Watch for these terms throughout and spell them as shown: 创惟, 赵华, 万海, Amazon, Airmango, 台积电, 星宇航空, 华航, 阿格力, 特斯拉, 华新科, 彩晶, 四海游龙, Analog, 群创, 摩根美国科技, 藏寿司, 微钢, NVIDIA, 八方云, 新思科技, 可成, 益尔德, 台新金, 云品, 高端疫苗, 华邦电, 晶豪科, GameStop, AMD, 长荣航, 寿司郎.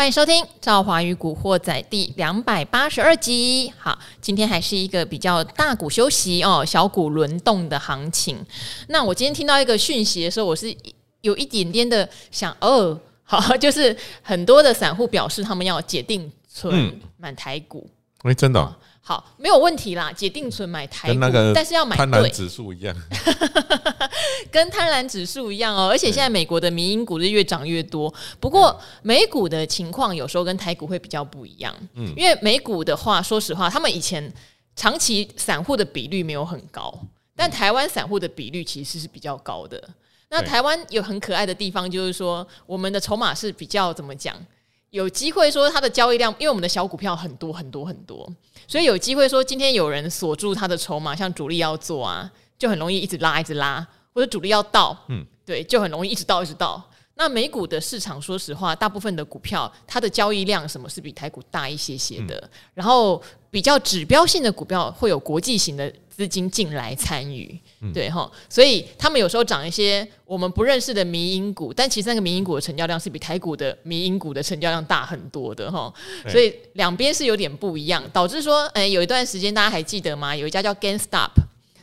欢迎收听《赵华与古惑仔》第282集。好，今天还是一个比较大股休息哦，小股轮动的行情。那我今天听到一个讯息的时候，我是有一点点的想，哦，好，就是很多的散户表示他们要解定存买台股。哎、真的、哦。好，没有问题啦，解定存买台股，跟那个但是要买对，贪婪指数一样，跟贪婪指数一样哦。而且现在美国的民营股是越涨越多，不过美股的情况有时候跟台股会比较不一样，因为美股的话，说实话，他们以前长期散户的比率没有很高，但台湾散户的比率其实是比较高的。那台湾有很可爱的地方，就是说我们的筹码是比较怎么讲？有机会说它的交易量，因为我们的小股票很多很多很多，所以有机会说今天有人锁住它的筹码，像主力要做啊，就很容易一直拉一直拉，或者主力要倒，对，就很容易一直倒一直倒。那美股的市场，说实话，大部分的股票它的交易量什么是比台股大一些些的，然后比较指标性的股票会有国际型的资金进来参与，对齁，所以他们有时候涨一些我们不认识的迷因股，但其实那个迷因股的成交量是比台股的迷因股的成交量大很多的齁，所以两边是有点不一样，导致说，有一段时间大家还记得吗？有一家叫 GameStop，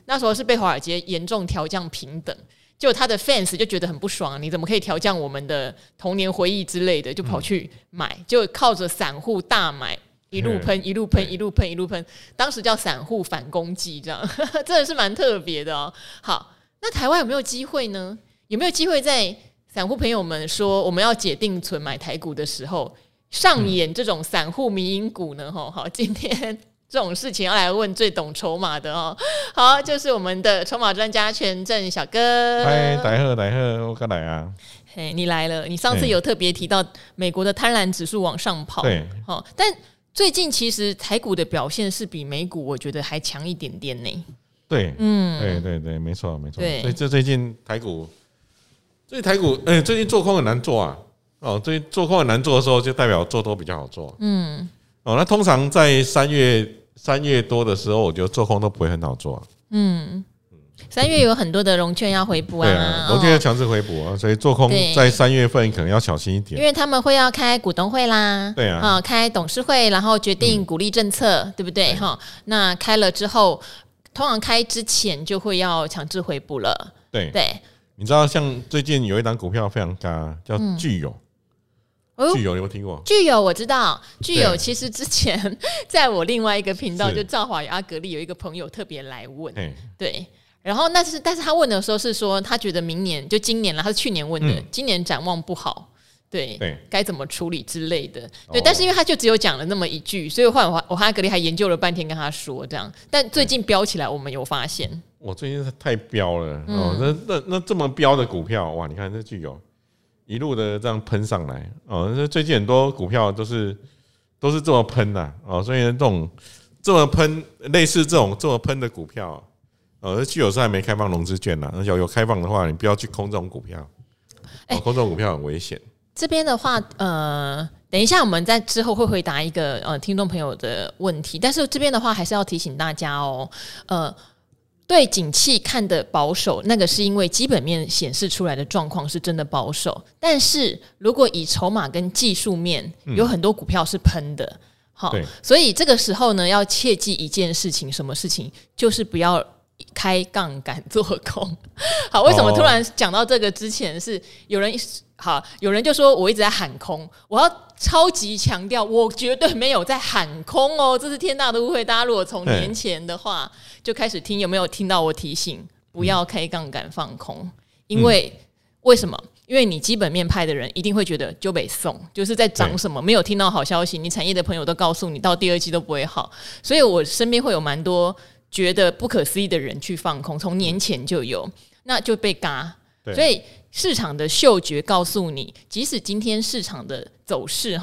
那时候是被华尔街严重调降平等，就他的 fans 就觉得很不爽，你怎么可以调降我们的童年回忆之类的，就跑去买，就靠着散户大买。一路喷一路喷一路喷一路喷，当时叫散户反攻击，这样真的是蛮特别的哦。好，那台湾有没有机会呢？有没有机会在散户朋友们说我们要解定存买台股的时候，上演这种散户迷因股呢？好，今天这种事情要来问最懂筹码的哦。好，就是我们的筹码专家权证小哥。嗨，大家好，大家好，我刚来啊。你来了，你上次有特别提到美国的贪婪指数往上跑，对，好，但最近其实台股的表现是比美股我觉得还强一点点呢。对，对对对，没错没错。所以这最近台股，最近做空很难做啊。哦，最近做空很难做的时候，就代表做多比较好做。哦，那通常在三月多的时候，我觉得做空都不会很好做啊。3月有很多的融券要回补啊，融券要强制回补啊，所以做空在3月份可能要小心一点，因为他们会要开股东会啦，对啊，开董事会，然后决定股利政策，对不对？哈，那开了之后，通常开之前就会要强制回补了，对对。你知道像最近有一档股票非常高，叫聚友。聚友你有没有听过？聚友我知道，聚友其实之前在我另外一个频道，就赵华与阿格力有一个朋友特别来问，对。然后但是他问的时候是说他觉得明年就今年了，他是去年问的，今年展望不好，对，该怎么处理之类的，对。但是因为他就只有讲了那么一句，所以我和阿格力还研究了半天跟他说这样。但最近飙起来，我们有发现，我最近太飙了，那这么飙的股票，哇，你看这具有一路的这样喷上来，最近很多股票都是这么喷呐，所以这种这么喷类似这么喷的股票。具有是还没开放融资券啦，有开放的话，你不要去空这种股票，空这种股票很危险。这边的话，等一下我们在之后会回答一个听众朋友的问题，但是这边的话还是要提醒大家哦，对景气看的保守，那个是因为基本面显示出来的状况是真的保守，但是如果以筹码跟技术面，有很多股票是喷的。好，所以这个时候呢，要切记一件事情，什么事情？就是不要开杠杆做空。好，为什么突然讲到这个？之前是有人就说我一直在喊空，我要超级强调，我绝对没有在喊空哦，这是天大的误会。大家如果从年前的话就开始听，有没有听到我提醒不要开杠杆放空？因为为什么？因为你基本面派的人一定会觉得就被送，就是在涨什么没有听到好消息，你产业的朋友都告诉你到第二季都不会好，所以我身边会有蛮多觉得不可思议的人去放空，从年前就有，那就被嘎。所以市场的嗅觉告诉你，即使今天市场的走势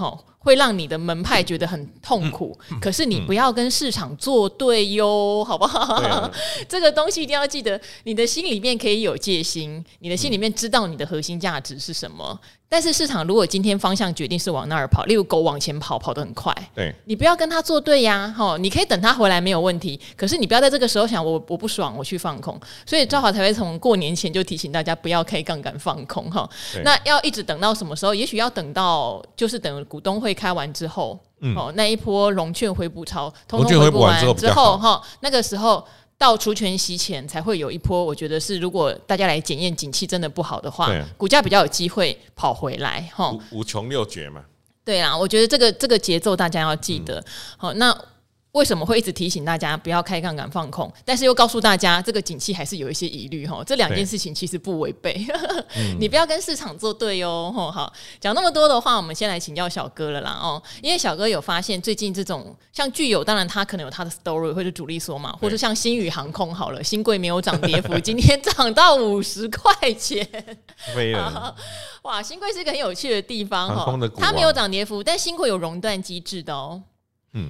会让你的门派觉得很痛苦，可是你不要跟市场作对哟，好不好？啊、这个东西一定要记得，你的心里面可以有戒心，你的心里面知道你的核心价值是什么。但是市场如果今天方向决定是往那儿跑，例如狗往前跑，跑得很快，对，你不要跟它作对呀，齁，你可以等它回来没有问题，可是你不要在这个时候想我不爽，我去放空。所以兆华才会从过年前就提醒大家不要开杠杆放空，齁，那要一直等到什么时候？也许要等到就是等股东会开完之后，哦，那一波融券回补潮，通通回补完之后，哈，那个时候到除权息前才会有一波。我觉得是，如果大家来检验景气真的不好的话，股价比较有机会跑回来，哈，无穷六绝嘛。对啊，我觉得这个节奏大家要记得。好，那为什么会一直提醒大家不要开杠杆放空，但是又告诉大家这个景气还是有一些疑虑，这两件事情其实不违背你不要跟市场作对哦。好，讲那么多的话，我们先来请教小哥了啦，哦，因为小哥有发现最近这种像具有，当然他可能有他的 story 或者主力说嘛，或者像星宇航空好了，新贵没有涨跌幅今天涨到50块钱，非常哇，新贵是一个很有趣的地方，航空的股，它没有涨跌幅，但新贵有熔断机制的哦。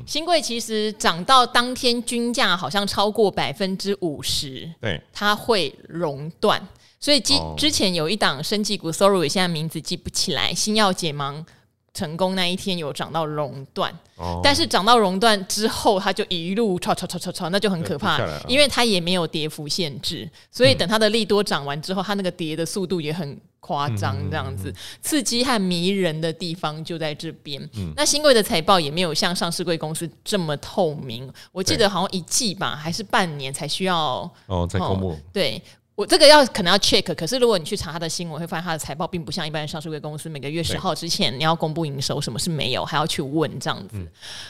新贵其实涨到当天均价好像超过50%，对，它会熔断。所以之前有一档生技股 ，sorry， 现在名字记不起来，新药解盲成功那一天有涨到熔断，但是涨到熔断之后，它就一路炒，那就很可怕，因为它也没有跌幅限制，所以等它的利多涨完之后，它那个跌的速度也很夸张，这样子，刺激和迷人的地方就在这边。那新贵的财报也没有像上市贵公司这么透明，我记得好像一季吧，还是半年才需要才公布。对，我这个可能要 check， 可是如果你去查他的新闻，会发现他的财报并不像一般的上市贵公司每个月10号之前你要公布营收，什么是没有，还要去问这样子。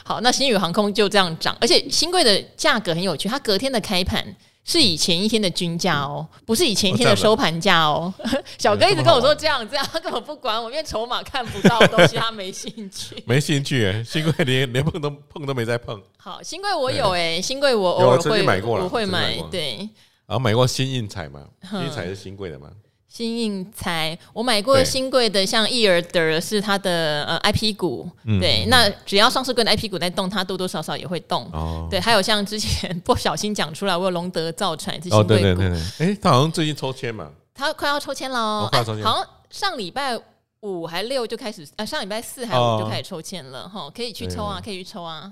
好，那星宇航空就这样涨，而且新贵的价格很有趣，它隔天的开盘是以前一天的均价哦，不是以前一天的收盘价哦。小哥一直跟我说这样，他根本不管我，因为筹码看不到的东西他没兴趣。没兴趣欸，新贵连碰都没在碰。好，新贵我有欸，新贵我偶尔会买过啦，我会买，对。然后买过新印材嘛，新印材是新贵的嘛。新印材我买过新贵的，像益尔德是它的IP 股，对，那只要上市贵的 IP 股在动，它多多少少也会动，对，还有像之前不小心讲出来，我有龙德造船是新贵股，对，它好像最近抽签嘛，它快要抽签了，好像上礼拜五还6就开始，上礼拜4还5就开始抽签了，可以去抽啊，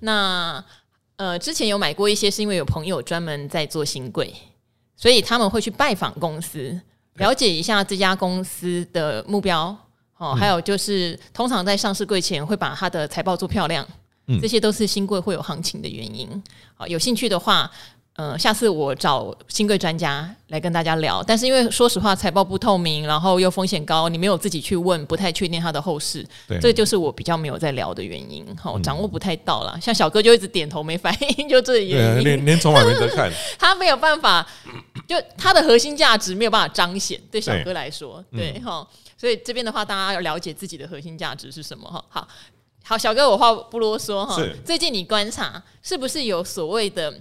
那之前有买过一些，是因为有朋友专门在做新贵，所以他们会去拜访公司，了解一下这家公司的目标，还有就是通常在上市柜前会把他的财报做漂亮，这些都是新柜会有行情的原因。有兴趣的话，下次我找新柜专家来跟大家聊，但是因为说实话财报不透明，然后又风险高，你没有自己去问，不太确定它的后市，这就是我比较没有在聊的原因，掌握不太到啦。像小哥就一直点头没反应，就这原因，连筹码没得看他没有办法，就他的核心价值没有办法彰显，对小哥来说，对，所以这边的话大家要了解自己的核心价值是什么。好，小哥我话不啰嗦，最近你观察是不是有所谓的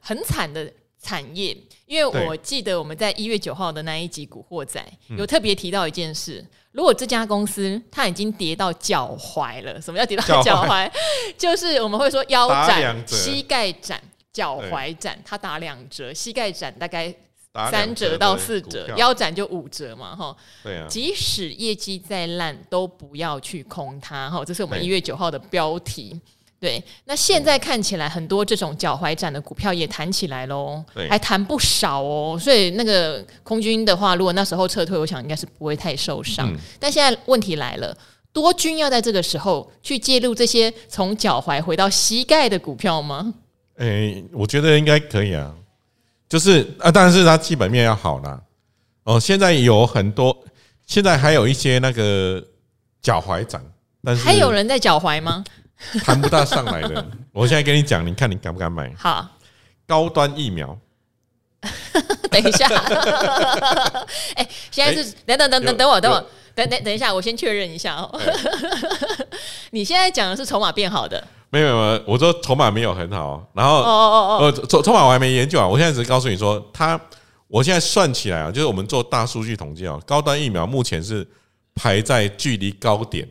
很惨的产业？因为我记得我们在1月9号的那一集古惑仔有特别提到一件事，如果这家公司它已经跌到脚踝了，什么叫跌到脚踝？就是我们会说腰斩、膝盖斩、脚踝斩，它打2折，膝盖斩大概3折到4折，腰斩就5折嘛，对啊，即使业绩再烂都不要去空它，这是我们1月9号的标题。对，那现在看起来很多这种脚踝斩的股票也弹起来咯，还弹不少哦，所以那个空军的话，如果那时候撤退，我想应该是不会太受伤，但现在问题来了，多军要在这个时候去介入这些从脚踝回到膝盖的股票吗？我觉得应该可以啊，就是但是它基本面要好啦，现在有很多，现在还有一些那个脚踝斩，但是还有人在脚踝吗？谈不大上来的，我现在跟你讲，你看你敢不敢买？好，高端疫苗。等一下，现在是等一下，我先确认一下哦。你现在讲的是筹码变好的？没有，我说筹码没有很好，然后筹码我还没研究啊，我现在只是告诉你说，我现在算起来啊，就是我们做大数据统计啊，高端疫苗目前是排在距离高点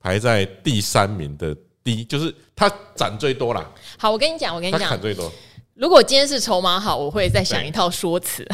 排在第3名的低，就是他涨最多啦。好，我跟你讲，他砍最多。如果今天是筹码好，我会再想一套说辞。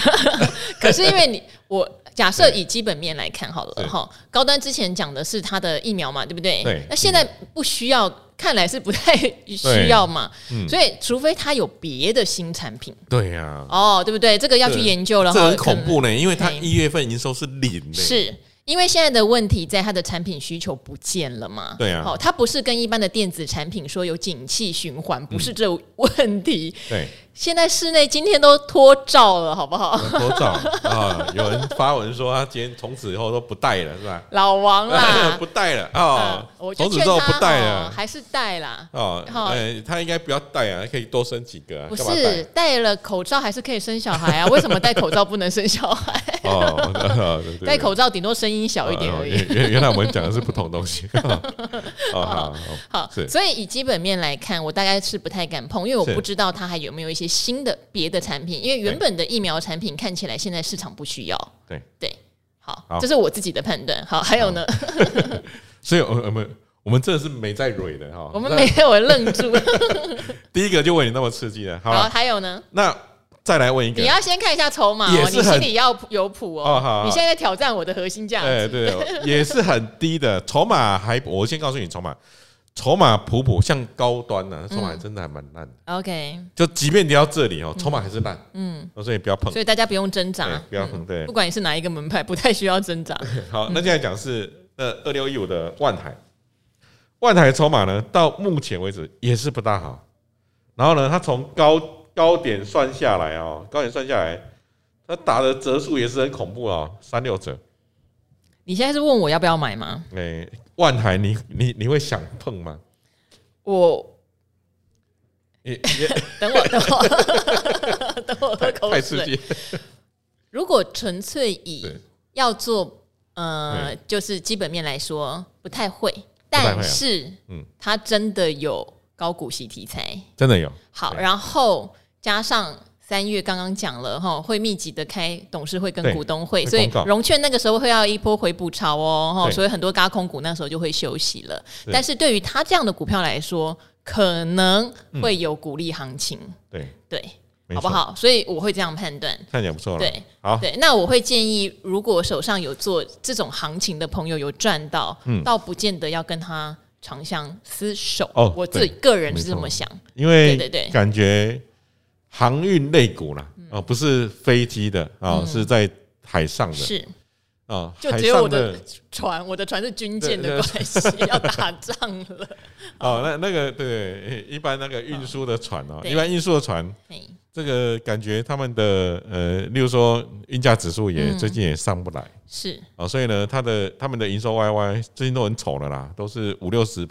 可是因为我假设以基本面来看好了哈，高端之前讲的是他的疫苗嘛，对不对？对。那现在不需要，看来是不太需要嘛。所以除非他有别的新产品。对呀。哦，对不对？这个要去研究了。这很恐怖呢，因为他1月份营收是0。是。因为现在的问题在它的产品需求不见了嘛，对啊，好，它不是跟一般的电子产品说有景气循环，不是这问题。对，现在室内今天都脱罩了，好不好？脱罩啊，有人发文说他今天从此以后都不戴了，是吧？老王啦，不戴了啊，从此之后不戴了，还是戴啦？哦，他应该不要戴啊，可以多生几个。不是戴了口罩还是可以生小孩啊？为什么戴口罩不能生小孩？哦，戴口罩顶多生音小一点而已。原来我们讲的是不同东西。好，所以以基本面来看，我大概是不太敢碰，因为我不知道它还有没有一些新的别的产品，因为原本的疫苗产品看起来现在市场不需要。对，好，这是我自己的判断。好，还有呢？所以我们真的是没在蕊的哈，我们没有愣住。第一个就问你那么刺激了，好，还有呢？那。再来问一个，你要先看一下筹码哦，你心里要有谱哦。哦，好好，你现在在挑战我的核心价值。对，也是很低的筹码，还我先告诉你筹码普普，像高端呢，筹码真的还蛮烂的。OK， 就即便你到这里哦，筹码还是烂。所以不要碰。所以大家不用挣扎，不要碰。对，不管你是哪一个门派，不太需要挣扎。好，那现在讲是2615的万海筹码呢，到目前为止也是不大好。然后呢，它从高点算下来哦，它打的折数也是很恐怖哦，36折。你现在是问我要不要买吗？万海你会想碰吗？我，等我喝口水。太刺激。如果纯粹以要做就是基本面来说，不太会，但是它真的有高股息题材，真的有。好，然后。加上3月刚刚讲了哈，会密集的开董事会跟股东会，所以融券那个时候会要一波回补潮哦，所以很多軋空股那时候就会休息了。但是对于他这样的股票来说，可能会有股利行情。对，好不好？所以我会这样判断，看起来不错了。对，那我会建议，如果手上有做这种行情的朋友有赚到，倒不见得要跟他长相厮守。我自己个人是这么想，因为感觉。航运类股啦，不是飞机的啊，是在海上的。是啊，就只有我的船是军舰的关系，要打仗了。哦，那个对，一般那个运输的船哦，一般运输的船，这个感觉他们的例如说运价指数也最近也上不来。是啊，所以呢，他们的营收 YY 最近都很丑了啦，都是50-60%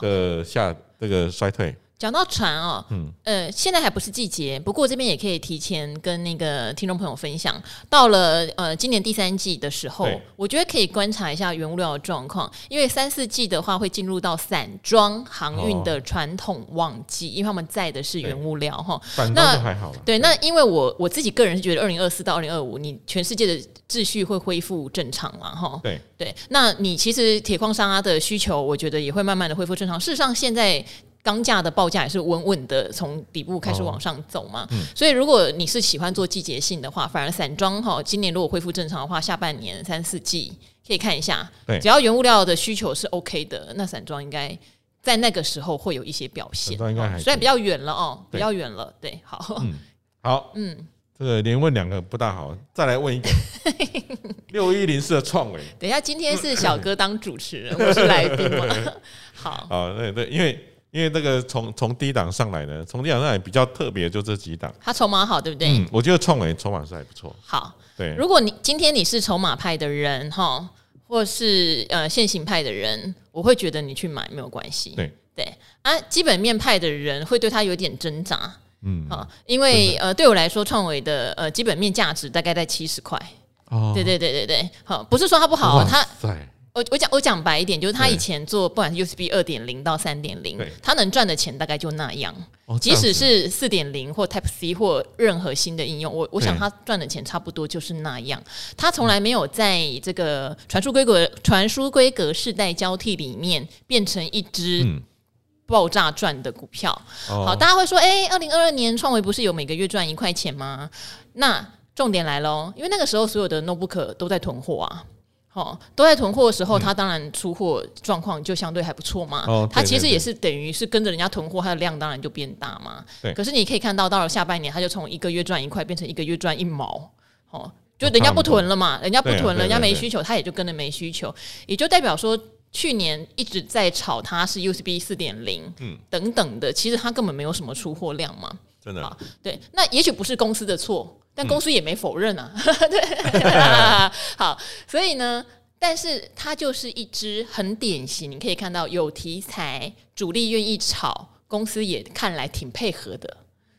的下这个衰退。讲到船哦，现在还不是季节，不过这边也可以提前跟那个听众朋友分享，到了今年第3季的时候，我觉得可以观察一下原物料的状况，因为3、4季的话会进入到散装航运的传统旺季，因为他们载的是原物料哈。散装就还好了。对，那因为我自己个人是觉得2024到2025，你全世界的秩序会恢复正常了哈。对，那你其实铁矿砂的需求，我觉得也会慢慢的恢复正常。事实上，现在钢价的报价也是稳稳的从底部开始往上走嘛，所以如果你是喜欢做季节性的话，反而散装哈，今年如果恢复正常的话，下半年3、4季可以看一下，只要原物料的需求是 OK 的，那散装应该在那个时候会有一些表现，虽然比较远了哦，比较远了，对，好，这个连问2个不大好，再来问一个6104的创惟，等一下，今天是小哥当主持人，我是来宾嘛，好，对，因为那个从低档上来呢，比较特别就这几档，它筹码好，对不对？我觉得创惟筹码是还不错。好，对，如果今天你是筹码派的人哈，或是现行派的人，我会觉得你去买没有关系。对，基本面派的人会对它有点挣扎，因为对我来说，创惟的基本面价值大概在70块。对，好，不是说它不好，它我讲白一点，就是他以前做不管是 USB 2.0 到 3.0， 他能赚的钱大概就那样。哦、即使是 4.0 或 Type C 或任何新的应用，我想他赚的钱差不多就是那样。他从来没有在这个传输规格世代交替里面变成一只爆炸赚的股票。哦、好，大家会说，2022年创维不是有每个月赚1块钱吗？那重点来咯，因为那个时候所有的 notebook 都在囤货啊。哦、都在囤货的时候，他当然出货状况就相对还不错嘛。哦、他其实也是等于是跟着人家囤货，他的量当然就变大嘛。可是你可以看到，到了下半年，他就从1个月赚1块变成1个月赚1毛。哦，就人家不囤了嘛，人家不囤了，人家没需求，他也就跟着没需求，也就代表说。去年一直在炒它是 USB 4.0、等等的，其实它根本没有什么出货量嘛，真的、啊、对，那也许不是公司的错，但公司也没否认啊。好，所以呢，但是它就是一只很典型，你可以看到有题材，主力愿意炒，公司也看来挺配合的。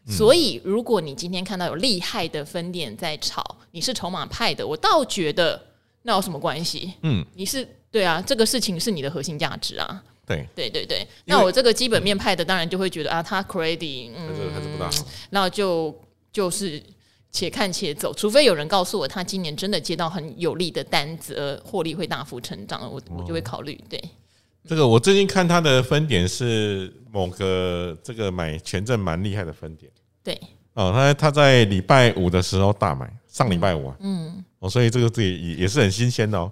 所以如果你今天看到有厉害的分店在炒，你是筹码派的，我倒觉得那有什么关系？嗯，你是。对啊，这个事情是你的核心价值啊。对。那我这个基本面派的，当然就会觉得啊，他 credit 还是不大好，那就是且看且走，除非有人告诉我他今年真的接到很有利的单子，而获利会大幅成长，我就会考虑。对，这个我最近看他的分点是某个这个买权证蛮厉害的分点。对，哦，他在礼拜5的时候大买，上礼拜5啊，哦，所以这个自己也是很新鲜的哦。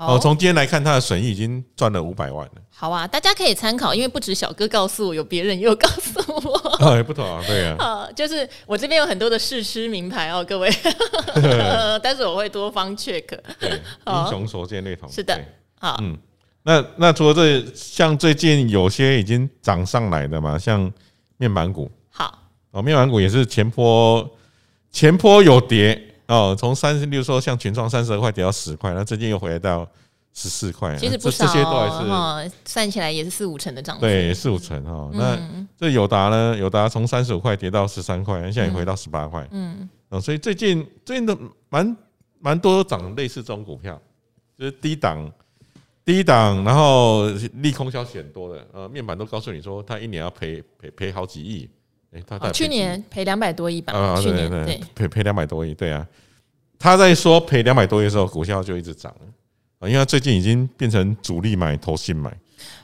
哦，从今天来看，他的损益已经赚了500万了。好啊，大家可以参考，因为不止小哥告诉我，有别人又告诉我。哦，也不同啊，对啊。就是我这边有很多的试吃名牌哦，各位，但是我会多方 check。对，英雄所见略同。是的，好。嗯，那除了这，像最近有些已经涨上来的嘛，像面板股。好。哦，面板股也是前波有跌。哦，从36像群创32块跌到10块，那最近又回来到14块，其实不少、哦、这些都还是、哦、算起来也是4-5成的涨幅，对，4-5成哦。那这友达呢？友达从35块跌到13块，现在也回到18块，所以最近的蛮多涨类似这种股票，就是低档，然后利空消息很多的，面板都告诉你说他一年要赔好几亿。去年赔200多亿吧，去年对赔200多亿，对啊，他在说赔200多亿的时候，股票就一直涨了，因为他最近已经变成主力买、投信买，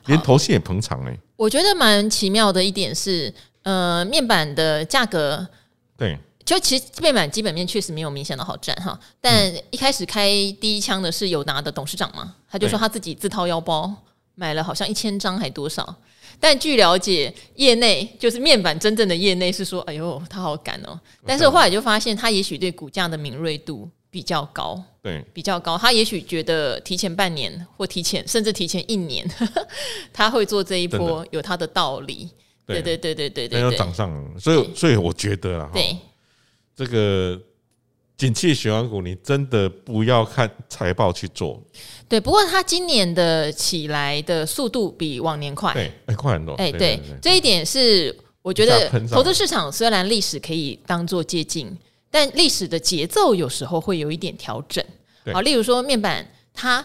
连投信也捧场哎、欸。我觉得蛮奇妙的一点是，面板的价格，对，就其实面板基本面确实没有明显的好转哈，但一开始开第一枪的是友达的董事长嘛，他就说他自己自掏腰包买了好像1000张还多少。但据了解，业内就是面板真正的业内是说，哎呦，他好赶哦。但是我后来就发现，他也许对股价的敏锐度比较高，对，比较高。他也许觉得提前半年或提前甚至提前1年，他会做这一波，有他的道理。对，要涨上了。所以我觉得啊，对这个景气循环股，你真的不要看财报去做。对，不过它今年的起来的速度比往年快，对，快很多。对，这一点是我觉得投资市场虽然历史可以当作借鉴，但历史的节奏有时候会有一点调整。好，例如说面板，它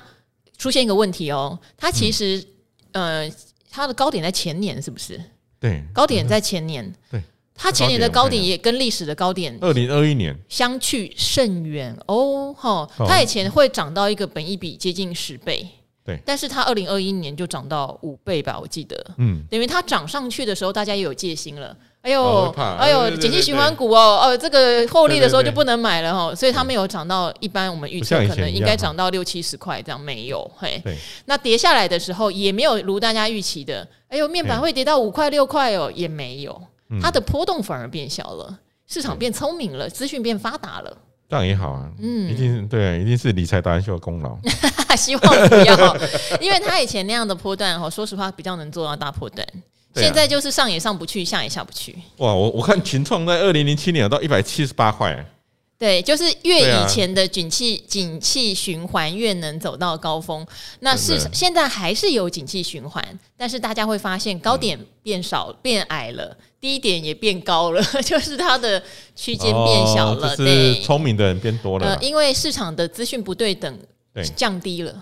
出现一个问题哦，它其实、它的高点在前年，是不是？对，高点在前年。对。它前年的高点也跟历史的高点2021年相去甚远哦，哈，它以前会涨到一个本益比接近10倍，对，但是它2021年就涨到5倍吧，我记得，等于它涨上去的时候，大家也有戒心了，哎呦，景气循环股哦，这个获利的时候就不能买了哈，所以它没有涨到一般我们预测可能应该涨到60-70块这样，没有，嘿，那跌下来的时候也没有如大家预期的，哎呦，面板会跌到5块6块哦，也没有。它的波动反而变小了，市场变聪明了，资讯变发达了，这样也好啊。一定是理财达人秀的功劳。希望不要，因为他以前那样的波段，说实话比较能做到大波段。啊、现在就是上也上不去，下也下不去。哇，我看群创在2007年有到178块、欸。对，就是越以前的景气循环越能走到高峰。那是现在还是有景气循环，但是大家会发现高点变少、变矮了，低点也变高了，就是它的区间变小了。就是聪明的人变多了，因为市场的资讯不对等降低了。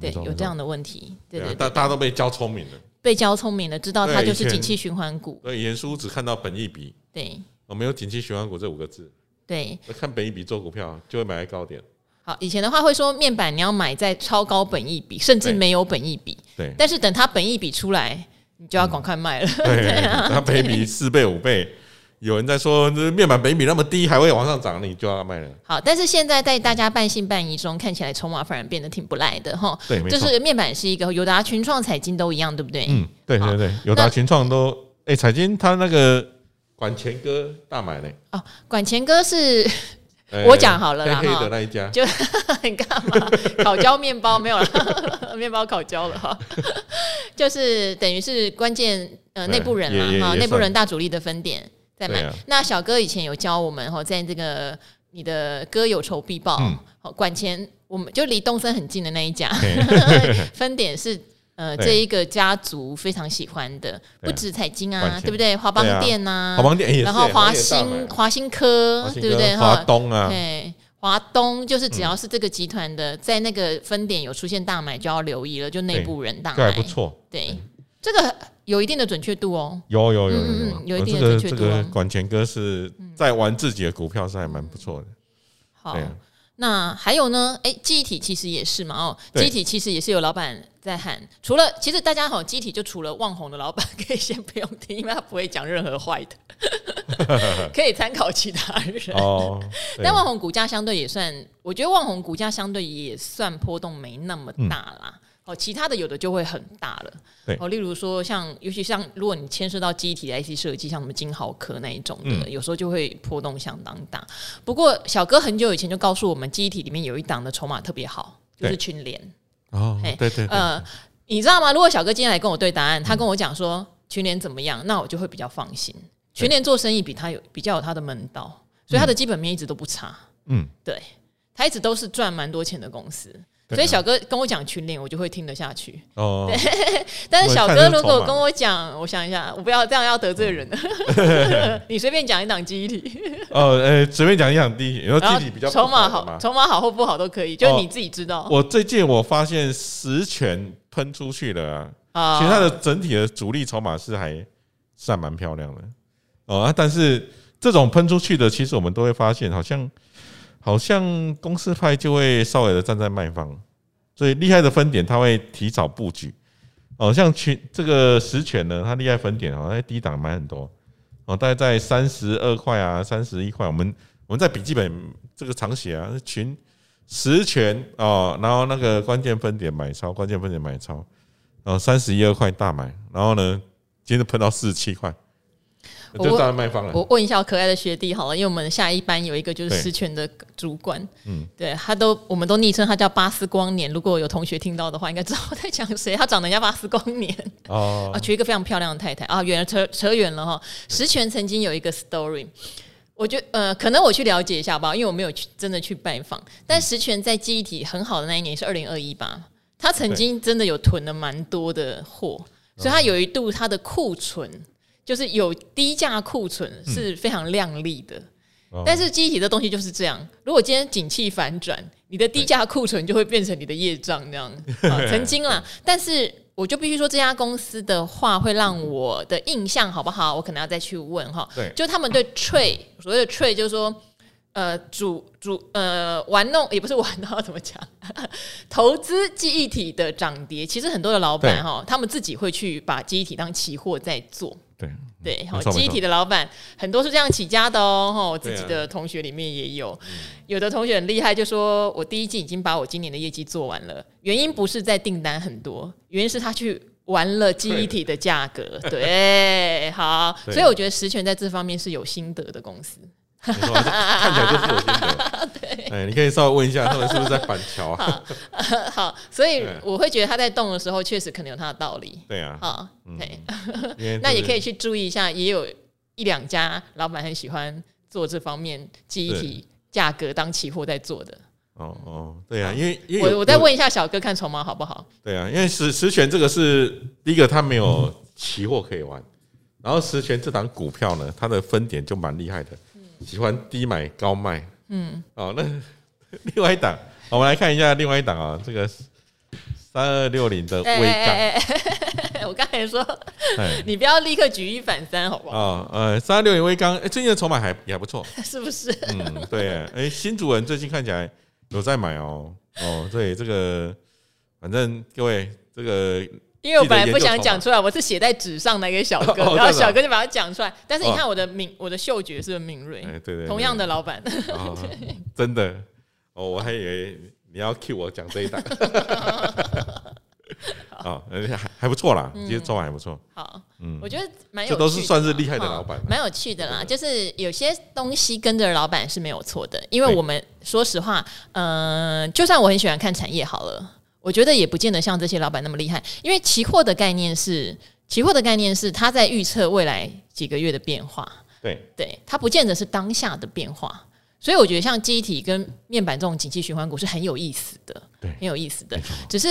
对，有这样的问题。对，大家都被教聪明了，知道它就是景气循环股。对，以前书只看到本益比，对，我没有景气循环股这五个字。对，看本益比做股票就会买在高点。好，以前的话会说面板你要买在超高本益比，甚至没有本益比。对，但是等它本益比出来，你就要赶快卖了。对啊，它本益比4倍5倍。有人在说面板本益比那么低还会往上涨，你就要卖了。好，但是现在在大家半信半疑中，看起来筹码反而变得挺不赖的齁。对，没错，就是面板是一个友达、群创、彩晶都一样，对不对？嗯，对对对，友达、群创都彩晶他那个管前哥大买嘞。哦，管前哥是我讲好了啦，黑的那一家就你干嘛烤焦面包没有了，面包烤焦了哈，就是等于是关键内部人嘛哈，内部人大主力的分点。啊，那小哥以前有教我们在这个你的哥有仇必报，管前我们就离东森很近的那一家分点是这一个家族非常喜欢的，不止彩晶啊，对不对？华邦电啊，华邦电也是，然后华新科，对不对？华东啊，对，华东就是只要是这个集团的，在那个分点有出现大买就要留意了，就内部人大买，这还不错，对。这个有一定的准确度哦，有一定的准确度哦。这个管前哥是在玩自己的股票是还蛮不错的。好，那还有呢？记忆体其实也是嘛哦，记忆体其实也是有老板在喊，除了其实大家好，记忆体就除了旺宏的老板可以先不用听，因为他不会讲任何坏的，可以参考其他人。哦，但旺宏股价相对也算，我觉得旺宏股价相对也算波动没那么大啦。其他的有的就会很大了，例如说像，尤其像如果你牵涉到记忆体的 IC 设计，像什么晶豪科那一种的，有时候就会波动相当大。不过小哥很久以前就告诉我们，记忆体里面有一档的筹码特别好，就是群联。哦，对，你知道吗？如果小哥今天来跟我对答案，他跟我讲说群联怎么样，那我就会比较放心。群联做生意比较有他的门道，所以他的基本面一直都不差。嗯，对，他一直都是赚蛮多钱的公司。所以小哥跟我讲群联，我就会听得下去。哦，但是小哥如果跟我讲，我想一下，我不要这样要得罪人。你随便讲一档记忆体。随便讲一档记忆体，然后记忆体比较筹码好或不好都可以，就是你自己知道。我最近我发现十全喷出去了啊，其实它的整体的主力筹码还蛮漂亮的哦。但是这种喷出去的，其实我们都会发现好像公司派就会稍微的站在卖方，所以厉害的分点他会提早布局。像这个十全呢，他厉害分点在低档买很多，大概在32块啊31块。我们在笔记本这个常写啊，十全然后那个关键分点买超，然后31、32块大买，然后呢今天喷到47块。就站在卖方了。我问一下我可爱的学弟好了，因为我们下一班有一个就是十全的主管，对，我们都昵称他叫巴斯光年。如果有同学听到的话，应该知道我在讲谁。他长得人家巴斯光年哦，娶一个非常漂亮的太太啊。扯远了哈。十全曾经有一个 story， 我觉得可能我去了解一下吧，因为我没有真的去拜访。但十全在记忆体很好的那一年是2021吧，他曾经真的有囤了蛮多的货，所以他有一度他的库存。就是有低价库存是非常亮丽的，但是记忆体的东西就是这样。如果今天景气反转，你的低价库存就会变成你的业障这样。曾经啦，但是我就必须说这家公司的话会让我的印象好不好？我可能要再去问哈。就他们对 trade 所谓的 trade 就是说，玩弄也不是玩弄，怎么讲？投资记忆体的涨跌，其实很多的老板他们自己会去把记忆体当期货在做。对，记忆体的老板很多是这样起家的哦。我自己的同学里面也有，有的同学很厉害，就说我第一季已经把我今年的业绩做完了。原因不是在订单很多，原因是他去玩了记忆体的价格。对，好，所以我觉得十全在这方面是有心得的公司。看起来就是有心得。你可以稍微问一下他们是不是在板桥啊？好，所以我会觉得他在动的时候确实可能有他的道理。对啊，好，那也可以去注意一下，也有1-2家老板很喜欢做这方面记忆体价格当期货在做的。对啊，因为我再问一下小哥看筹码好不好？对啊，因为十全这个是第一个，他没有期货可以玩，然后十全这档股票呢，它的分点就蛮厉害的。喜欢低买高卖，那另外一档，我们来看一下另外一档啊，这个3260的微钢。我刚才说，你不要立刻举一反三，好不好？哦，3260微钢，最近的筹码也还不错，是不是？嗯，对，新主人最近看起来有在买哦。哦，对，这个反正各位这个。因为我本来不想讲出来，我是写在纸上那个小哥，然后小哥就把它讲出来。但是你看我的嗅觉是敏锐，对对，同样的老板，真的哦，我还以为你要 cue 我讲这一档，哦，还不错啦，其实做法还不错。好，我觉得蛮有趣的，这都是算是厉害的老板，蛮有趣的啦。就是有些东西跟着老板是没有错的，因为我们说实话，就算我很喜欢看产业好了。我觉得也不见得像这些老板那么厉害，因为期货的概念是他在预测未来几个月的变化，对，他不见得是当下的变化，所以我觉得像记忆体跟面板这种景气循环股是很有意思的，对，很有意思的。只是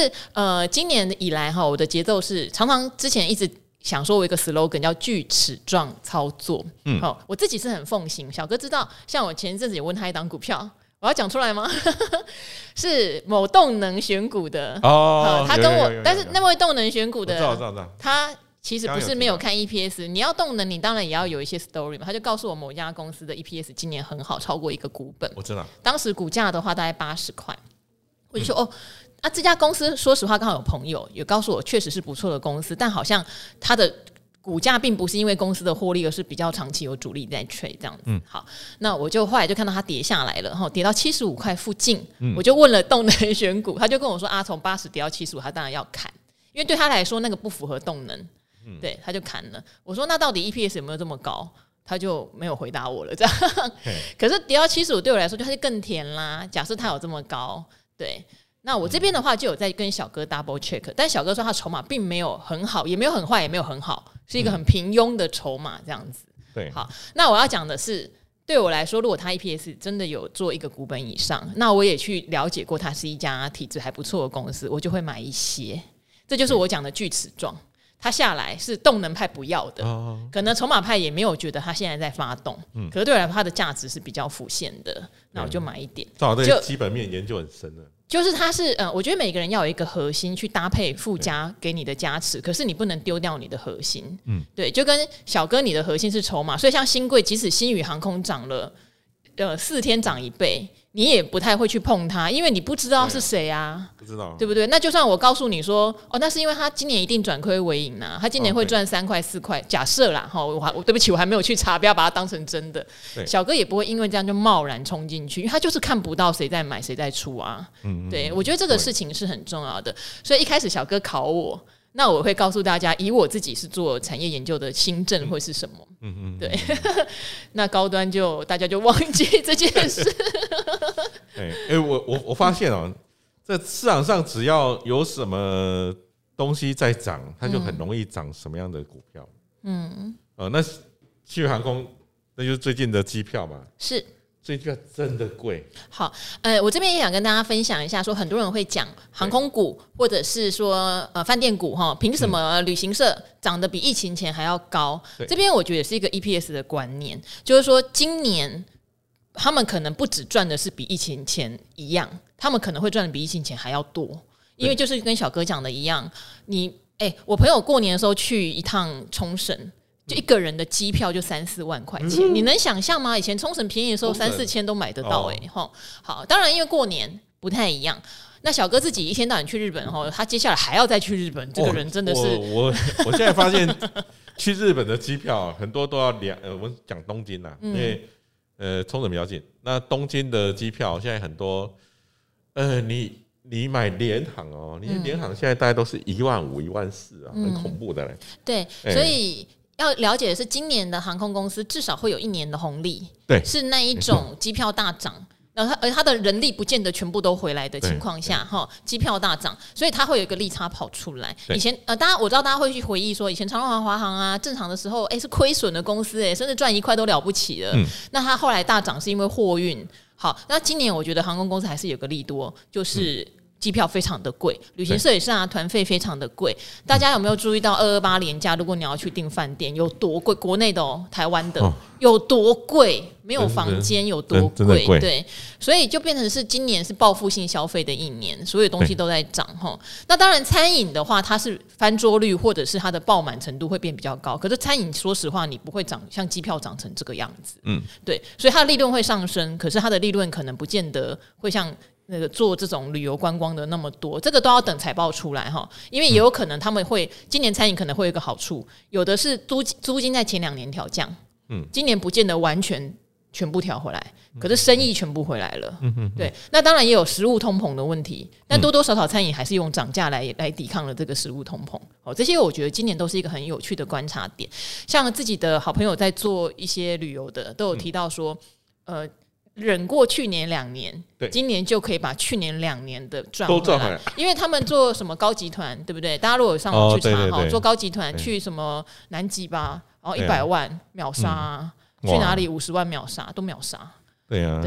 今年以来哈，我的节奏是常常之前一直。想说我一个 slogan 叫锯齿状操作，好，我自己是很奉行。小哥知道，像我前一阵子也问他一档股票。我要讲出来吗？是某动能选股的哦，他跟我，但是那位动能选股的，我知道，他其实不是没有看 EPS， 你要动能，你当然也要有一些 story 嘛。他就告诉我某家公司的 EPS 今年很好，超过1个股本，我知道。当时股价的话大概80块，我就说哦，啊这家公司说实话刚好有朋友也告诉我，确实是不错的公司，但好像他的。股价并不是因为公司的获利，而是比较长期有主力在trade这样子。好，那我就后来就看到它跌下来了，跌到75块附近，我就问了动能选股，他就跟我说啊，从80跌到75，他当然要砍，因为对他来说那个不符合动能，对，他就砍了。我说那到底 EPS 有没有这么高？他就没有回答我了。这样，可是跌到75对我来说就它就更甜啦。假设它有这么高，对。那我这边的话就有在跟小哥 double check， 但小哥说他筹码并没有很好，也没有很坏，也没有很好，是一个很平庸的筹码这样子。对，好，那我要讲的是，对我来说，如果他 EPS 真的有做1个股本以上，那我也去了解过，它是一家体质还不错的公司，我就会买一些。这就是我讲的锯齿状，它下来是动能派不要的，可能筹码派也没有觉得它现在在发动，可是对我来说它的价值是比较浮现的，那我就买一点。正好对基本面研究很深了。就是它是我觉得每个人要有一个核心去搭配附加给你的加持，可是你不能丢掉你的核心。对，就跟小哥你的核心是筹码，所以像新贵，即使星宇航空涨了4天涨1倍，你也不太会去碰它，因为你不知道是谁啊，不知道对不对？那就算我告诉你说哦，那是因为他今年一定转亏为盈啊，他今年会赚3块4块，假设啦哈，我对不起，我还没有去查，不要把它当成真的。小哥也不会因为这样就贸然冲进去，因为他就是看不到谁在买谁在出啊。对，我觉得这个事情是很重要的，所以一开始小哥考我。那我会告诉大家，以我自己是做产业研究的新政会是什么？对。那高端就大家就忘记这件事。我发现哦，在市场上只要有什么东西在涨，它就很容易涨什么样的股票。那星宇航空，那就是最近的机票嘛。是。所以这个真的贵。好，我这边也想跟大家分享一下，说很多人会讲航空股或者是说饭店股哈，凭什么旅行社涨得比疫情前还要高？这边我觉得也是一个 EPS 的观念，就是说今年他们可能不只赚的是比疫情前一样，他们可能会赚的比疫情前还要多，因为就是跟小哥讲的一样，我朋友过年的时候去一趟冲绳。就一个人的机票就3-4万块钱，你能想象吗？以前冲绳便宜的时候3-4千都买得到好，当然因为过年不太一样。那小哥自己一天到晚去日本他接下来还要再去日本，这个人真的是我现在发现去日本的机票很多都要我讲东京啦，因为冲绳比较近。那东京的机票现在很多，你买联航你联航现在大概都是15000、14000啊，很恐怖的嘞。对，所以。要了解的是，今年的航空公司至少会有1年的红利，对，是那一种机票大涨，然后而它的人力不见得全部都回来的情况下，机票大涨，所以它会有一个利差跑出来。以前大家我知道大家会去回忆说，以前长荣航、华航啊，正常的时候是亏损的公司甚至赚1块都了不起了。那它后来大涨是因为货运。好，那今年我觉得航空公司还是有个利多，就是机票非常的贵，旅行社也是啊，团费非常的贵。大家有没有注意到228连假，如果你要去订饭店有多贵？国内的哦，台湾的、哦、有多贵？没有房间有多贵？对，所以就变成是今年是报复性消费的一年，所有东西都在涨哈。那当然，餐饮的话，它是翻桌率或者是它的爆满程度会变比较高。可是餐饮说实话，你不会涨，像机票涨成这个样子，嗯，对，所以它的利润会上升，可是它的利润可能不见得会像那个做这种旅游观光的那么多，这个都要等财报出来哈，因为也有可能他们会今年餐饮可能会有一个好处，有的是租金在前2年调降，嗯，今年不见得完全部调回来，可是生意全部回来了，嗯哼，对，那当然也有食物通膨的问题，但多多少少餐饮还是用涨价来抵抗了这个食物通膨，哦，这些我觉得今年都是一个很有趣的观察点，像自己的好朋友在做一些旅游的，都有提到说，忍过去年2年，今年就可以把去年2年的赚回来，因为他们做什么高级团，对不对？大家如果上网去查哈，哦，对对对，做高级团去什么南极吧，然后100万秒杀，啊嗯，去哪里50万秒杀都秒杀。对啊，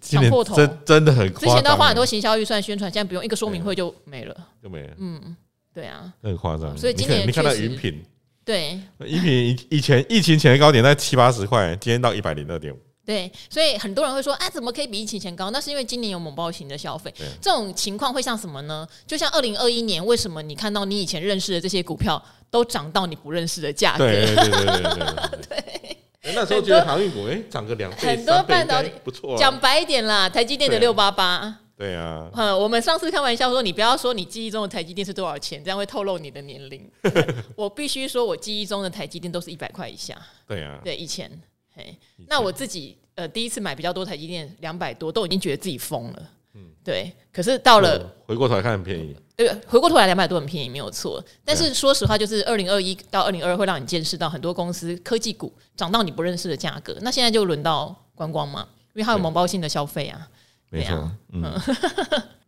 抢破头真的很夸张。之前都要花很多行销预算宣传，现在不用，一个说明会就没了，就没了。嗯，对啊，很夸张。所以今年你看到云品，对，云品以前疫情前的高点在70-80块，今天到102.5。对，所以很多人会说，啊，怎么可以比疫情前高？那是因为今年有猛爆型的消费，这种情况会像什么呢？就像2021年，为什么你看到你以前认识的这些股票都涨到你不认识的价格？对对对对对对对。那时候觉得航运股涨个2倍、3倍不错，啊。讲白一点啦，台积电的688。对啊，我们上次开玩笑说，你不要说你记忆中的台积电是多少钱，这样会透露你的年龄。我必须说，我记忆中的台积电都是100块以下。对啊，对以前。那我自己第一次买比较多台积电200多，都已经觉得自己疯了，嗯，对。可是到了，回过头来看很便宜，回过头来200多很便宜没有错。但是说实话，就是2021到2022会让你见识到很多公司科技股涨到你不认识的价格。那现在就轮到观光嘛，因为它有萌爆性的消费啊，没错，啊，嗯。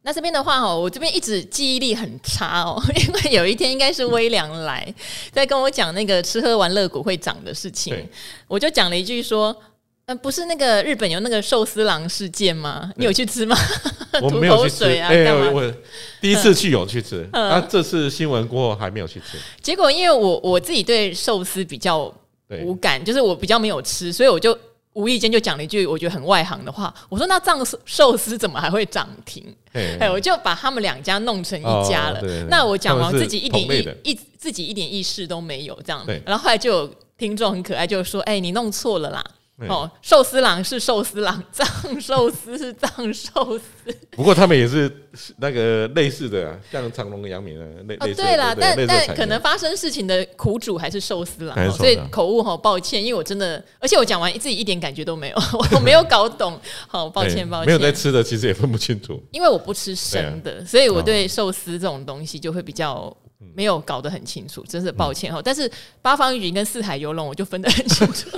那这边的话，我这边一直记忆力很差哦，因为有一天应该是微良来在跟我讲那个吃喝玩乐股会涨的事情，我就讲了一句说，不是那个日本有那个寿司郎事件吗？你有去吃吗？我没有去吃，我第一次去有去吃，那这次新闻过后还没有去吃。结果因为我自己对寿司比较无感，就是我比较没有吃，所以我就无意间就讲了一句我觉得很外行的话，我说那藏寿司怎么还会涨停？我就把他们2家弄成一家了。哦，对对对，那我讲完自己一点意识都没有这样。然后后来就有听众很可爱就说，你弄错了啦，寿司郎是寿司郎，藏寿司是藏寿司。不过他们也是那个类似的，啊，像长荣、阳明啊，类似的。对啦，但可能发生事情的苦主还是寿司郎，所以口误抱歉，因为我真的，而且我讲完自己一点感觉都没有，我没有搞懂，好抱歉。没有在吃的其实也分不清楚，因为我不吃生的，所以我对寿司这种东西就会比较没有搞得很清楚，真是抱歉。但是八方云跟四海游龙我就分得很清楚。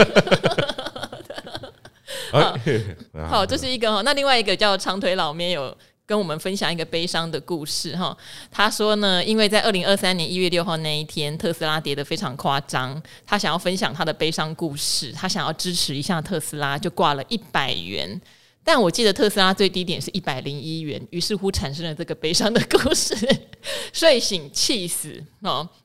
好，这是一个。那另外一个叫长腿老咩有跟我们分享一个悲伤的故事。他说呢，因为在2023年1月6号那一天特斯拉跌得非常夸张，他想要分享他的悲伤故事，他想要支持一下特斯拉，就挂了100元，但我记得特斯拉最低点是101元，于是乎产生了这个悲伤的故事。睡醒气死，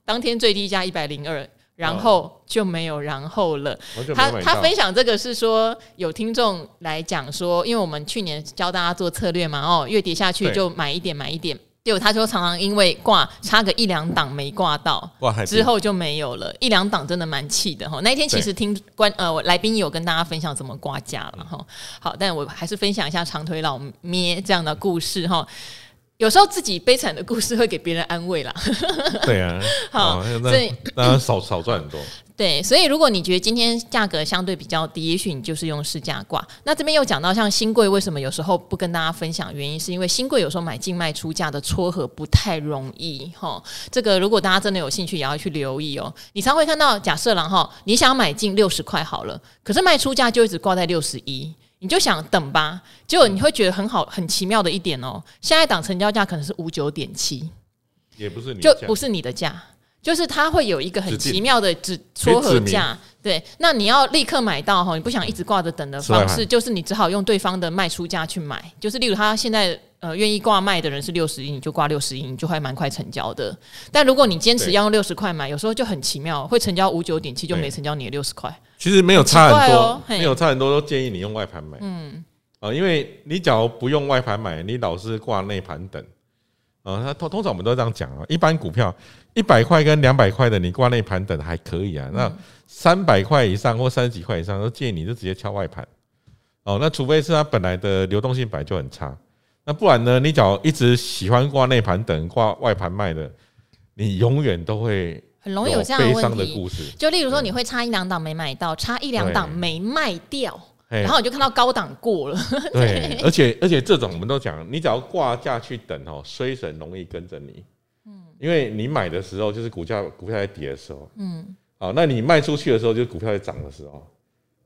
当天最低价102，然后就没有然后了。他分享这个是说有听众来讲说，因为我们去年教大家做策略嘛，越跌下去就买一点买一点，结果他说常常因为差个1-2档没挂到，之后就没有了。1-2档真的蛮气的。那一天其实听来宾有跟大家分享怎么挂价了。好，但我还是分享一下长腿老咩这样的故事。有时候自己悲惨的故事会给别人安慰啦。对啊，好，所以那少赚很多。对，所以如果你觉得今天价格相对比较低，也许你就是用市价挂。那这边又讲到像新贵为什么有时候不跟大家分享，原因是因为新贵有时候买进卖出价的撮合不太容易，这个如果大家真的有兴趣也要去留意哦。你常会看到假设啦，你想买进60块好了，可是卖出价就一直挂在61，你就想等吧，结果你会觉得很奇妙的一点哦，下一档成交价可能是59.7，也不是你的价，就是它会有一个很奇妙的撮合价，对，那你要立刻买到，你不想一直挂着等的方式，就是你只好用对方的卖出价去买，就是例如他现在愿意挂卖的人是60亿，你就挂60亿，你就会蛮快成交的。但如果你坚持要用60块买，有时候就很奇妙，会成交59.7，就没成交你的60块。其实没有差很多，哦、没有差很多，都建议你用外盘买。嗯，因为你假如不用外盘买，你老是挂内盘等。通常我们都这样讲啊，一般股票100块跟200块的，你挂内盘等还可以啊。那300块以上或30几块以上，都建议你就直接敲外盘。哦，那除非是它本来的流动性本来就很差。那不然呢？你只要一直喜欢挂内盘等、挂外盘卖的，你永远都会很容易有这样的问题。就例如说，你会差一两档没买到，差一两档没卖掉，然后你就看到高档过了。对，而且这种我们都讲，你只要挂价去等哦，衰神容易跟着你。因为你买的时候就是股票在跌的时候，好，那你卖出去的时候就是股票在涨的时候，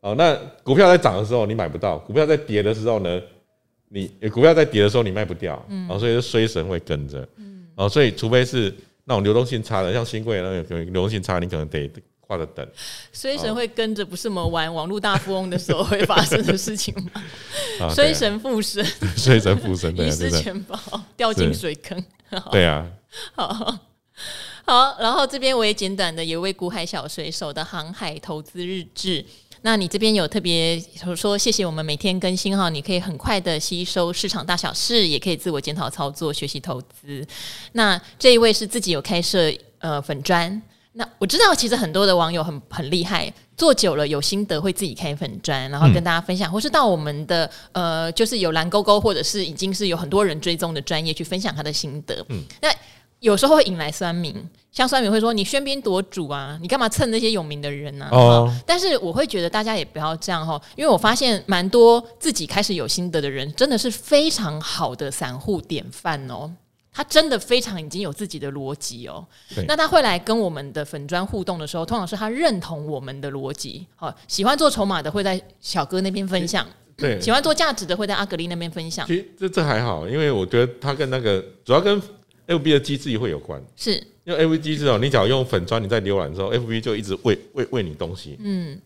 好，那股票在涨的时候你买不到，股票在跌的时候呢？你股票在跌的时候你卖不掉，所以衰神会跟着，所以除非是那种流动性差的，像新贵那种流动性差，你可能得挂着等。衰神会跟着，不是我们玩网络大富翁的时候会发生的事情吗？衰神附身，衰神附身，遗失钱包，掉进水坑。对啊，好，然后这边我也简短的有位股海小水手的航海投资日志。那你这边有特别说谢谢我们每天更新哈，你可以很快的吸收市场大小事，也可以自我检讨操作，学习投资。那这一位是自己有开设粉专，那我知道其实很多的网友很厉害，做久了有心得会自己开粉专，然后跟大家分享，或是到我们的就是有蓝勾勾或者是已经是有很多人追踪的专业去分享他的心得。那有时候会引来酸民，像酸民会说你喧宾夺主啊，你干嘛蹭那些有名的人啊？但是我会觉得大家也不要这样，因为我发现蛮多自己开始有心得的人，真的是非常好的散户典范哦。他真的非常已经有自己的逻辑哦，那他会来跟我们的粉专互动的时候，通常是他认同我们的逻辑，喜欢做筹码的会在小哥那边分享。对，喜欢做价值的会在阿格力那边分享。其实 这还好，因为我觉得他跟那个主要跟FB 的机制会有关，是因为 FB 机制哦，你只要用粉专你在浏览的时候 ，FB 就一直喂你东西，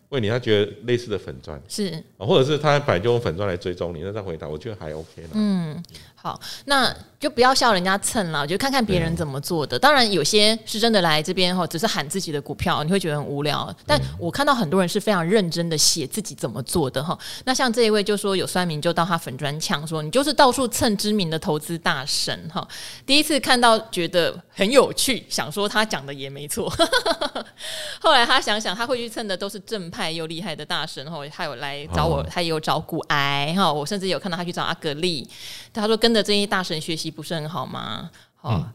喂你他觉得类似的粉专是，或者是他本来就用粉专来追踪你，那再回答，我觉得还 OK 啦。好，那就不要笑人家蹭了，就看看别人怎么做的。当然，有些是真的来这边只是喊自己的股票，你会觉得很无聊。但我看到很多人是非常认真的写自己怎么做的哈。那像这一位就说有酸民就到他粉专呛说你就是到处蹭知名的投资大神哈。第一次看到觉得很有趣，想说他讲的也没错。后来他想想，他会去蹭的都是正派又厉害的大神哈。他有来找我，他也有找股癌哈。我甚至有看到他去找阿格力，他说跟着这些大神学习。不是很好吗？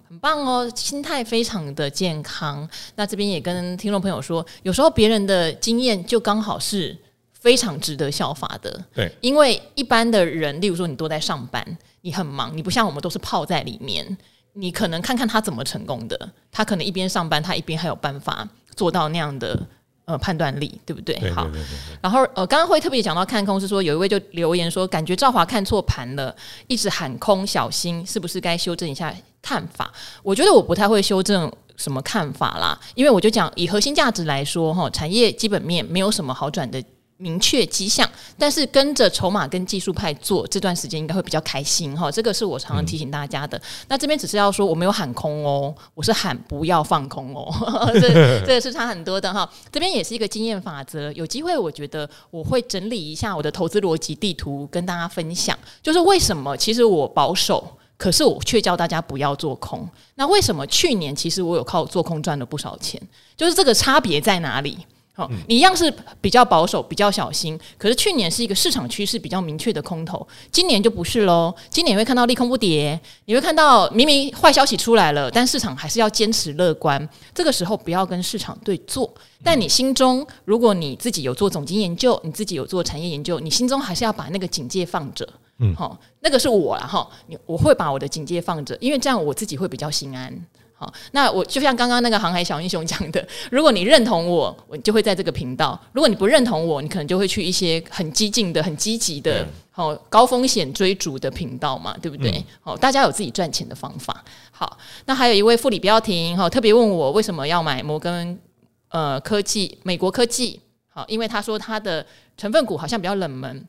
很棒哦，心态非常的健康。那这边也跟听众朋友说，有时候别人的经验就刚好是非常值得效法的。对，因为一般的人，例如说你都在上班，你很忙，你不像我们都是泡在里面，你可能看看他怎么成功的，他可能一边上班，他一边还有办法做到那样的判断力，对不对？好，然后刚刚会特别讲到看空，是说有一位就留言说，感觉兆华看错盘了，一直喊空，小心，是不是该修正一下看法？我觉得我不太会修正什么看法啦，因为我就讲以核心价值来说，产业基本面没有什么好转的明确迹象，但是跟着筹码跟技术派做这段时间应该会比较开心，这个是我常常提醒大家的。那这边只是要说我没有喊空哦，我是喊不要放空哦，这个是差很多的哈。这边也是一个经验法则，有机会我觉得我会整理一下我的投资逻辑地图跟大家分享，就是为什么其实我保守，可是我却教大家不要做空。那为什么去年其实我有靠做空赚了不少钱，就是这个差别在哪里？你一样是比较保守比较小心，可是去年是一个市场趋势比较明确的空头，今年就不是咯。今年会看到利空不跌，你会看到明明坏消息出来了，但市场还是要坚持乐观，这个时候不要跟市场对坐。但你心中，如果你自己有做总经研究，你自己有做产业研究，你心中还是要把那个警戒放着，那个是我啦，我会把我的警戒放着，因为这样我自己会比较心安。好，那我就像刚刚那个航海小英雄讲的，如果你认同我，我就会在这个频道；如果你不认同我，你可能就会去一些很激进的、很积极的、好高风险追逐的频道嘛，对不对？好、大家有自己赚钱的方法。好，那还有一位副理不要停，特别问我为什么要买摩根科技、美国科技，好，因为他说他的成分股好像比较冷门。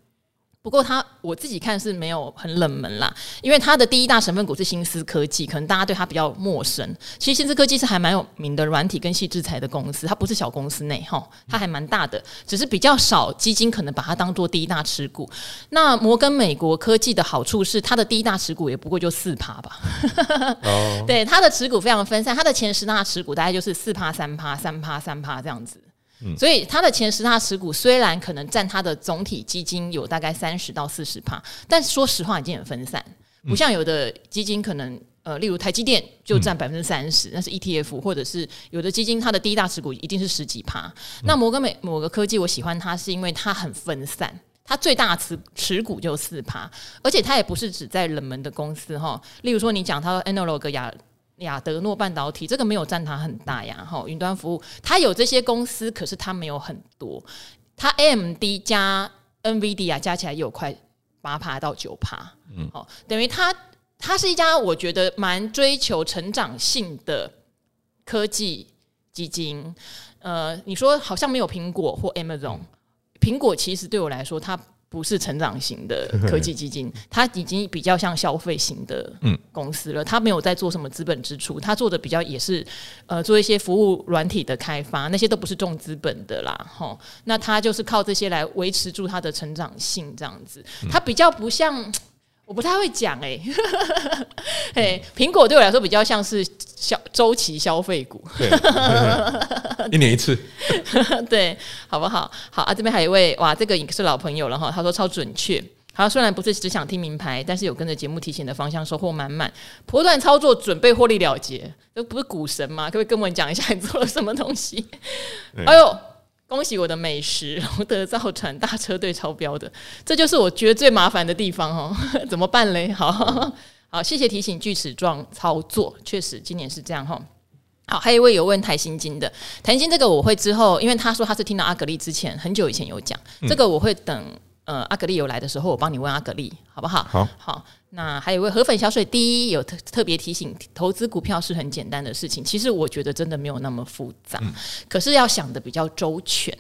不过他我自己看是没有很冷门啦，因为他的第一大成分股是新思科技，可能大家对他比较陌生。其实新思科技是还蛮有名的软体跟矽智财的公司，它不是小公司内哈，它还蛮大的，只是比较少基金可能把它当做第一大持股。那摩根美国科技的好处是，它的第一大持股也不过就4%吧。oh. 对，它的持股非常分散，它的前10大持股大概就是4%、3%、3%、3%这样子。所以他的前10大持股虽然可能占他的总体基金有大概30%到40%，但说实话已经很分散，不像有的基金可能例如台积电就占30%，那是 ETF， 或者是有的基金它的第一大持股一定是10几%。那摩根科技我喜欢它是因为它很分散。它最大的持股就4%，而且它也不是只在冷门的公司哈，例如说你讲它 Analog 亚德诺半导体，这个没有占它很大呀，云端服务它有这些公司，可是它没有很多。它 AMD 加 NVIDIA 加起来也有快8%到9%，等于它是一家我觉得蛮追求成长性的科技基金。你说好像没有苹果或 Amazon， 苹果其实对我来说它不是成长型的科技基金，它已经比较像消费型的公司了。它没有在做什么资本支出，它做的比较也是做一些服务软体的开发，那些都不是重资本的啦。那它就是靠这些来维持住它的成长性，这样子。它比较不像，我不太会讲苹果对我来说比较像是周期消费股，对一年一次对，好不好？好啊，这边还有一位，哇，这个也是老朋友了哈，他说超准确。好，虽然不是只想听名牌，但是有跟着节目提醒的方向收获满满，波段操作准备获利了结，这不是股神吗？可不可以跟我们讲一下你做了什么东西？哎呦，恭喜我的美食龙德造船大车队超标的，这就是我觉得最麻烦的地方哦，怎么办嘞？好，谢谢提醒，锯齿状操作，确实今年是这样哦。好，还有一位有问台新金的，台新金这个我会之后，因为他说他是听到阿格力之前很久以前有讲，这个我会等阿格力有来的时候，我帮你问阿格力，好不好？好。那还有一位河粉小水滴有特别提醒，投资股票是很简单的事情，其实我觉得真的没有那么复杂，可是要想的比较周全。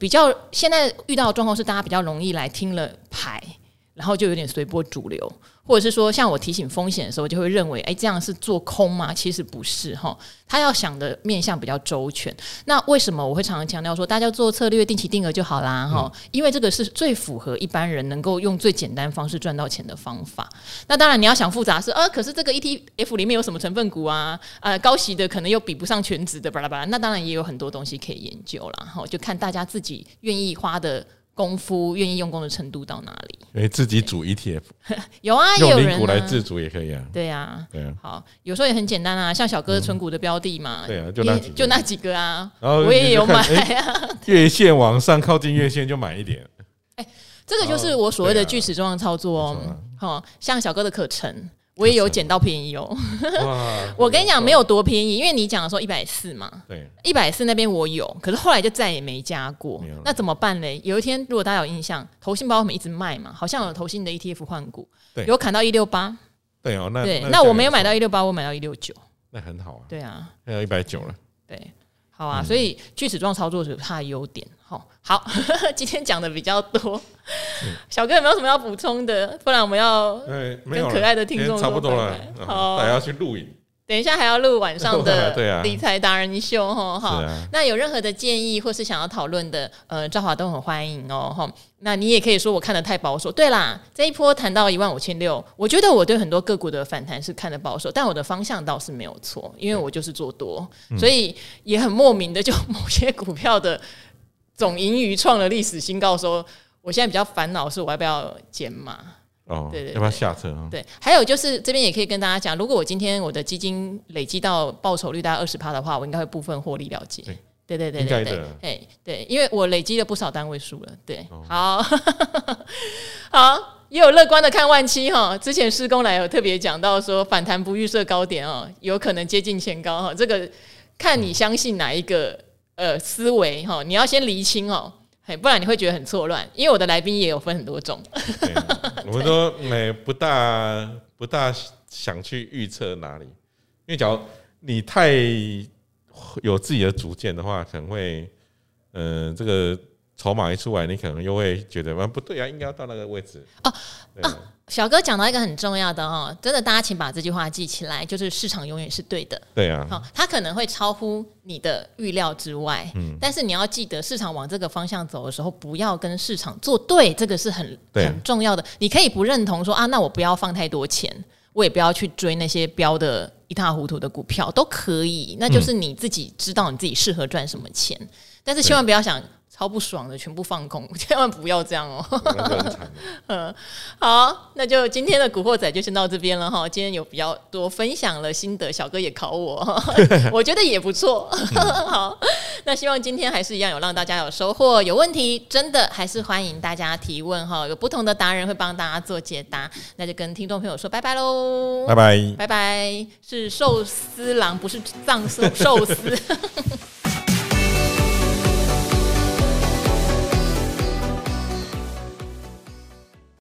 比较现在遇到的状况是，大家比较容易来听了牌，然后就有点随波逐流，或者是说像我提醒风险的时候，就会认为这样是做空吗？其实不是哈，他要想的面向比较周全。那为什么我会常常强调说大家做策略定期定额就好啦哈？因为这个是最符合一般人能够用最简单方式赚到钱的方法。那当然你要想复杂是可是这个 ETF 里面有什么成分股啊？高息的可能又比不上全值的巴拉巴拉，那当然也有很多东西可以研究啦哈，就看大家自己愿意花的功夫，愿意用功的程度到哪里？自己组 ETF 有啊，用零股来自组也可以啊。对啊，对啊。好，有时候也很简单啊，像小哥存股的标的嘛，对啊，就那几个啊。然后我也有买啊，月线往上靠近月线就买一点。这个就是我所谓的锯齿状的操作哦。像小哥的可成，我也有捡到便宜哦。我跟你讲，没有多便宜，因为你讲的时候140嘛，对，140那边我有，可是后来就再也没加过。那怎么办嘞？有一天如果大家有印象，投信包我们一直卖嘛，好像有投信的 ETF 换股，有砍到168。对哦，那我没有买到168，我买到169，那很好啊。对啊，还有190了。对，好啊，所以锯齿状操作是它的优点。好，今天讲的比较多，小哥有没有什么要补充的？不然我们要跟可爱的听众差不多了，大家要去录影，等一下还要录晚上的理财达人秀哈。那有任何的建议或是想要讨论的，赵华都很欢迎哦。那你也可以说我看得太保守。对啦，这一波谈到15600，我觉得我对很多个股的反弹是看得保守，但我的方向倒是没有错，因为我就是做多，所以也很莫名的就某些股票的总盈余创了历史新高的时候，我现在比较烦恼是我要不要减码？哦，对，要不要下车？对，还有就是这边也可以跟大家讲，如果我今天我的基金累积到报酬率大概20%的话，我应该会部分获利了结。对，应该的。对，因为我累积了不少单位数了。对，好，好。也有乐观的看万七哈，之前施工来有特别讲到说反弹不预设高点哦，有可能接近前高哈，这个看你相信哪一个思维哈，你要先厘清哦，不然你会觉得很错乱，因为我的来宾也有分很多种，我都不大想去预测哪里，因为假如你太有自己的主见的话，可能会这个筹码一出来，你可能又会觉得不对啊，应该要到那个位置哦。啊，小哥讲到一个很重要的哦，真的大家请把这句话记起来，就是市场永远是对的。对啊，好，它可能会超乎你的预料之外，但是你要记得，市场往这个方向走的时候，不要跟市场作对，这个是很重要的。你可以不认同说啊，那我不要放太多钱，我也不要去追那些标的一塌糊涂的股票，都可以，那就是你自己知道你自己适合赚什么钱，但是千万不要想。超不爽的，全部放空，千万不要这样哦、好，那就今天的古惑仔就先到这边了哈。今天有比较多分享了心得，小哥也考我，我觉得也不错。好，那希望今天还是一样有让大家有收获。有问题真的还是欢迎大家提问哈，有不同的达人会帮大家做解答。那就跟听众朋友说拜拜喽，拜拜，拜拜，是寿司郎，不是藏寿司。